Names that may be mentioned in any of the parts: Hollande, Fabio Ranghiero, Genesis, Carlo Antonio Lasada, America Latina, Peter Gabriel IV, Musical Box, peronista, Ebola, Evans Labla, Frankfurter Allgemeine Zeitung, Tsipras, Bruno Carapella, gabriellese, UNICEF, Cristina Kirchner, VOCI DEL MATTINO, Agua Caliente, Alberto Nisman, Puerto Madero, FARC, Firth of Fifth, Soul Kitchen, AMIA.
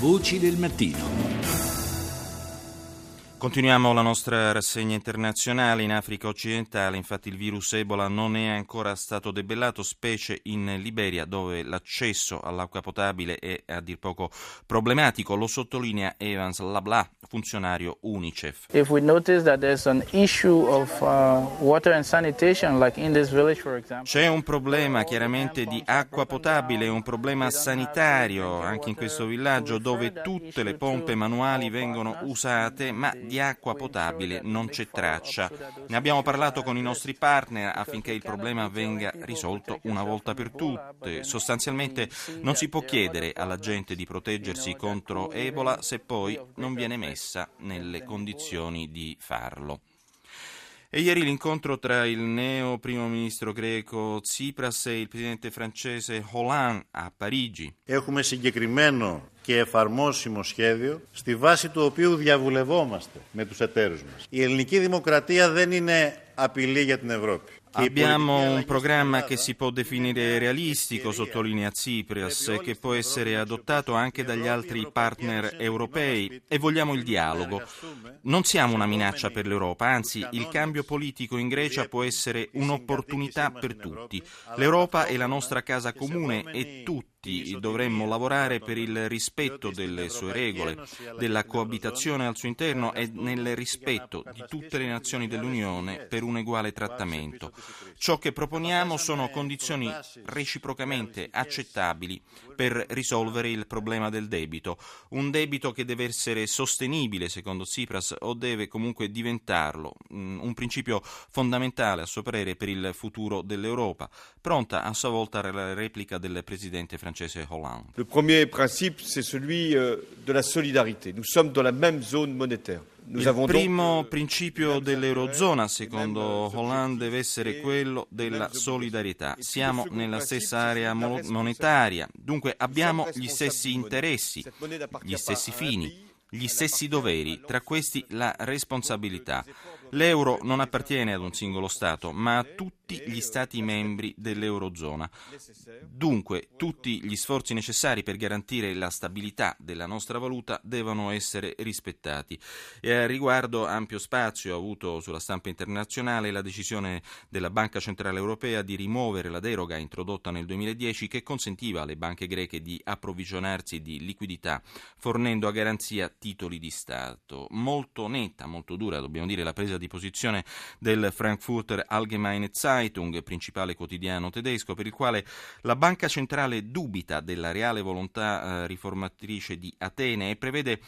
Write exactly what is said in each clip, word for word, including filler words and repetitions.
Voci del mattino. Continuiamo la nostra rassegna internazionale. In Africa occidentale, infatti, il virus Ebola non è ancora stato debellato, specie in Liberia, dove l'accesso all'acqua potabile è a dir poco problematico. Lo sottolinea Evans Labla, funzionario UNICEF. If we notice that there's an issue of uh, water and sanitation, like in this village, for example. C'è un problema chiaramente di acqua potabile, un problema sanitario anche in questo villaggio, dove tutte le pompe manuali vengono usate, ma di acqua potabile non c'è traccia. Ne abbiamo parlato con i nostri partner affinché il problema venga risolto una volta per tutte. Sostanzialmente non si può chiedere alla gente di proteggersi contro Ebola se poi non viene messa nelle condizioni di farlo. E ieri l'incontro tra il neo primo ministro greco Tsipras e il presidente francese Hollande a Parigi. Έχουμε συγκεκριμένο και εφαρμόσιμο σχέδιο, στη βάση του οποίου διαβουλευόμαστε με τους εταίρους μας. Η ελληνική δημοκρατία δεν είναι απειλή για την Ευρώπη. Abbiamo un programma che si può definire realistico, sottolinea Tsipras, che può essere adottato anche dagli altri partner europei, e vogliamo il dialogo. Non siamo una minaccia per l'Europa, anzi il cambio politico in Grecia può essere un'opportunità per tutti. L'Europa è la nostra casa comune e tutti dovremmo lavorare per il rispetto delle sue regole, della coabitazione al suo interno e nel rispetto di tutte le nazioni dell'Unione per un uguale trattamento. Ciò che proponiamo sono condizioni reciprocamente accettabili per risolvere il problema del debito, un debito che deve essere sostenibile, secondo Tsipras, o deve comunque diventarlo, un principio fondamentale a suo parere per il futuro dell'Europa, pronta a sua volta la replica del presidente francese. Le premier principe, c'est celui de la solidarité. Nous sommes dans la même zone monétaire. Il primo principio dell'Eurozona, secondo Hollande, deve essere quello della solidarietà. Siamo nella stessa area monetaria, dunque abbiamo gli stessi interessi, gli stessi fini, gli stessi doveri, tra questi la responsabilità. L'euro non appartiene ad un singolo Stato, ma a tutti gli Stati membri dell'Eurozona. Dunque, tutti gli sforzi necessari per garantire la stabilità della nostra valuta devono essere rispettati. E a riguardo, ampio spazio ha avuto sulla stampa internazionale la decisione della Banca Centrale Europea di rimuovere la deroga introdotta nel duemiladieci che consentiva alle banche greche di approvvigionarsi di liquidità fornendo a garanzia titoli di Stato. Molto netta, molto dura, dobbiamo dire, la presa di posizione del Frankfurter Allgemeine Zeitung, principale quotidiano tedesco, per il quale la Banca Centrale dubita della reale volontà eh, riformatrice di Atene e prevede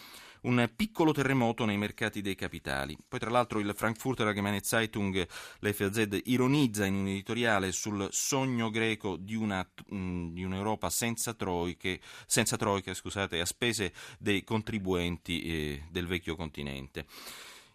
un piccolo terremoto nei mercati dei capitali. Poi, tra l'altro, il Frankfurter Allgemeine Zeitung, l'F A Z, ironizza in un editoriale sul sogno greco di, una, di un'Europa senza troiche, senza troiche, scusate, a spese dei contribuenti eh, del vecchio continente.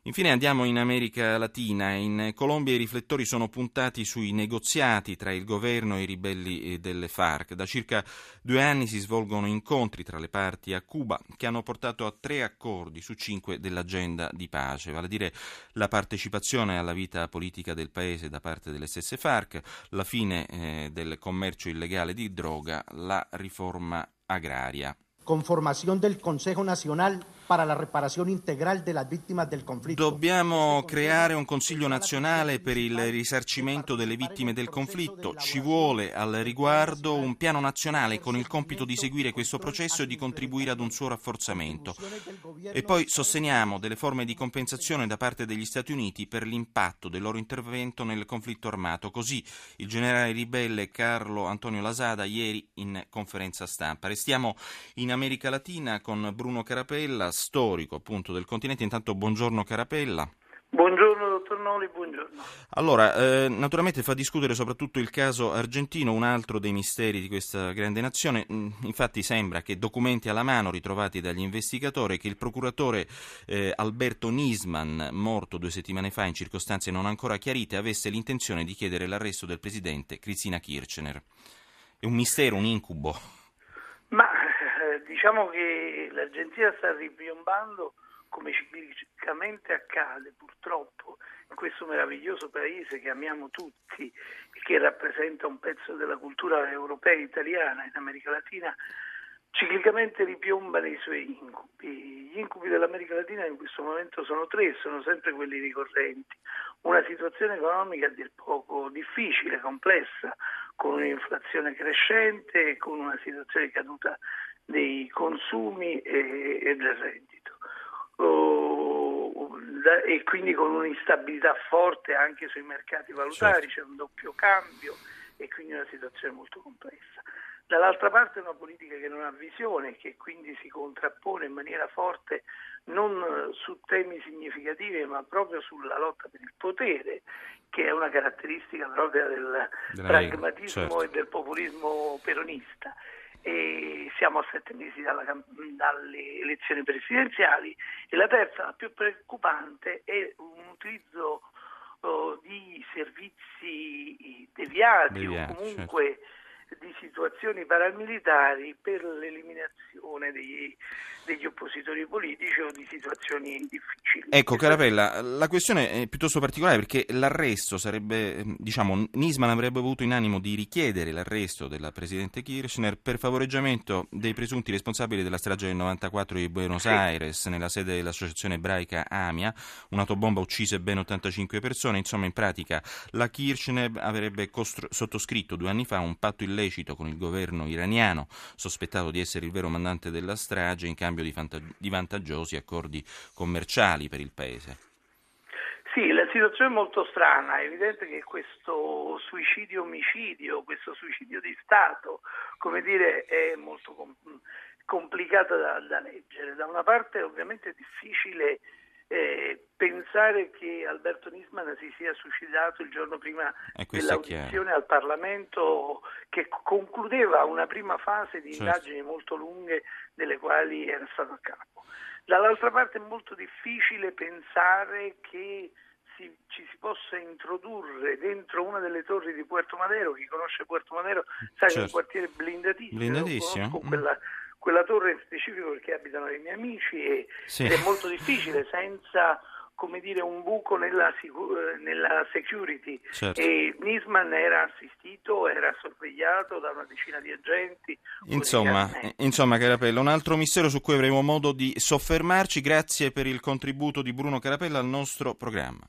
Infine andiamo in America Latina. In Colombia i riflettori sono puntati sui negoziati tra il governo e i ribelli delle FARC. Da circa due anni si svolgono incontri tra le parti a Cuba che hanno portato a tre accordi su cinque dell'agenda di pace, vale a dire la partecipazione alla vita politica del paese da parte delle stesse FARC, la fine eh, del commercio illegale di droga, la riforma agraria. Conformazione del Consejo Nacional para la reparación integral de las víctimas del conflitto. Dobbiamo creare un Consiglio nazionale per il risarcimento delle vittime del conflitto. Ci vuole al riguardo un piano nazionale con il compito di seguire questo processo e di contribuire ad un suo rafforzamento. E poi sosteniamo delle forme di compensazione da parte degli Stati Uniti per l'impatto del loro intervento nel conflitto armato. Così il generale ribelle Carlo Antonio Lasada ieri in conferenza stampa. Restiamo in America Latina con Bruno Carapella, storico appunto del continente. Intanto buongiorno Carapella. Buongiorno dottor Noli, buongiorno. Allora, eh, naturalmente fa discutere soprattutto il caso argentino, un altro dei misteri di questa grande nazione. Infatti sembra che documenti alla mano ritrovati dagli investigatori che il procuratore eh, Alberto Nisman, morto due settimane fa in circostanze non ancora chiarite, avesse l'intenzione di chiedere l'arresto del presidente Cristina Kirchner. È un mistero, un incubo. Ma diciamo che l'Argentina sta ripiombando, come ciclicamente accade purtroppo, in questo meraviglioso paese che amiamo tutti e che rappresenta un pezzo della cultura europea e italiana in America Latina, ciclicamente ripiomba nei suoi incubi. Gli incubi dell'America Latina in questo momento sono tre e sono sempre quelli ricorrenti. Una situazione economica a dir poco difficile, complessa, con un'inflazione crescente, con una situazione di caduta dei consumi e, e del reddito. Oh, da, e quindi con un'instabilità forte anche sui mercati valutari, certo. C'è un doppio cambio e quindi una situazione molto complessa. Dall'altra parte una politica che non ha visione, che quindi si contrappone in maniera forte non su temi significativi ma proprio sulla lotta per il potere, che è una caratteristica propria del Dai, pragmatismo certo. e del populismo peronista. E siamo a sette mesi dalla, dalle elezioni presidenziali e la terza, la più preoccupante, è un utilizzo oh, di servizi deviati, deviati o comunque certo. di situazioni paramilitari per l'eliminazione degli, degli oppositori politici o di situazioni difficili. Ecco Carapella, la questione è piuttosto particolare perché l'arresto sarebbe, diciamo, Nisman avrebbe avuto in animo di richiedere l'arresto della Presidente Kirchner per favoreggiamento dei presunti responsabili della strage del novantaquattro di Buenos sì. Aires nella sede dell'associazione ebraica AMIA, un'autobomba uccise ben ottantacinque persone, insomma in pratica la Kirchner avrebbe costru- sottoscritto due anni fa un patto illecito con il governo iraniano, sospettato di essere il vero mandante della strage, in cambio di, fantag- di vantaggiosi accordi commerciali per il paese. Sì, la situazione è molto strana, è evidente che questo suicidio-omicidio, questo suicidio di Stato, come dire, è molto com- complicata da, da leggere. Da una parte ovviamente è difficile eh, pensare che Alberto Nisman si sia suicidato il giorno prima dell'audizione al Parlamento che concludeva una prima fase di certo. indagini molto lunghe delle quali era stato a capo. Dall'altra parte è molto difficile pensare che si, ci si possa introdurre dentro una delle torri di Puerto Madero. Chi conosce Puerto Madero sa certo. che è un quartiere blindatissimo, blindatissimo. Con quella quella torre in specifico perché abitano dei miei amici e sì. è molto difficile senza, come dire, un buco nella, sicur- nella security certo. e Nisman era assistito, era sorvegliato da una decina di agenti. Insomma, insomma Carapella, un altro mistero su cui avremo modo di soffermarci. Grazie per il contributo di Bruno Carapella al nostro programma.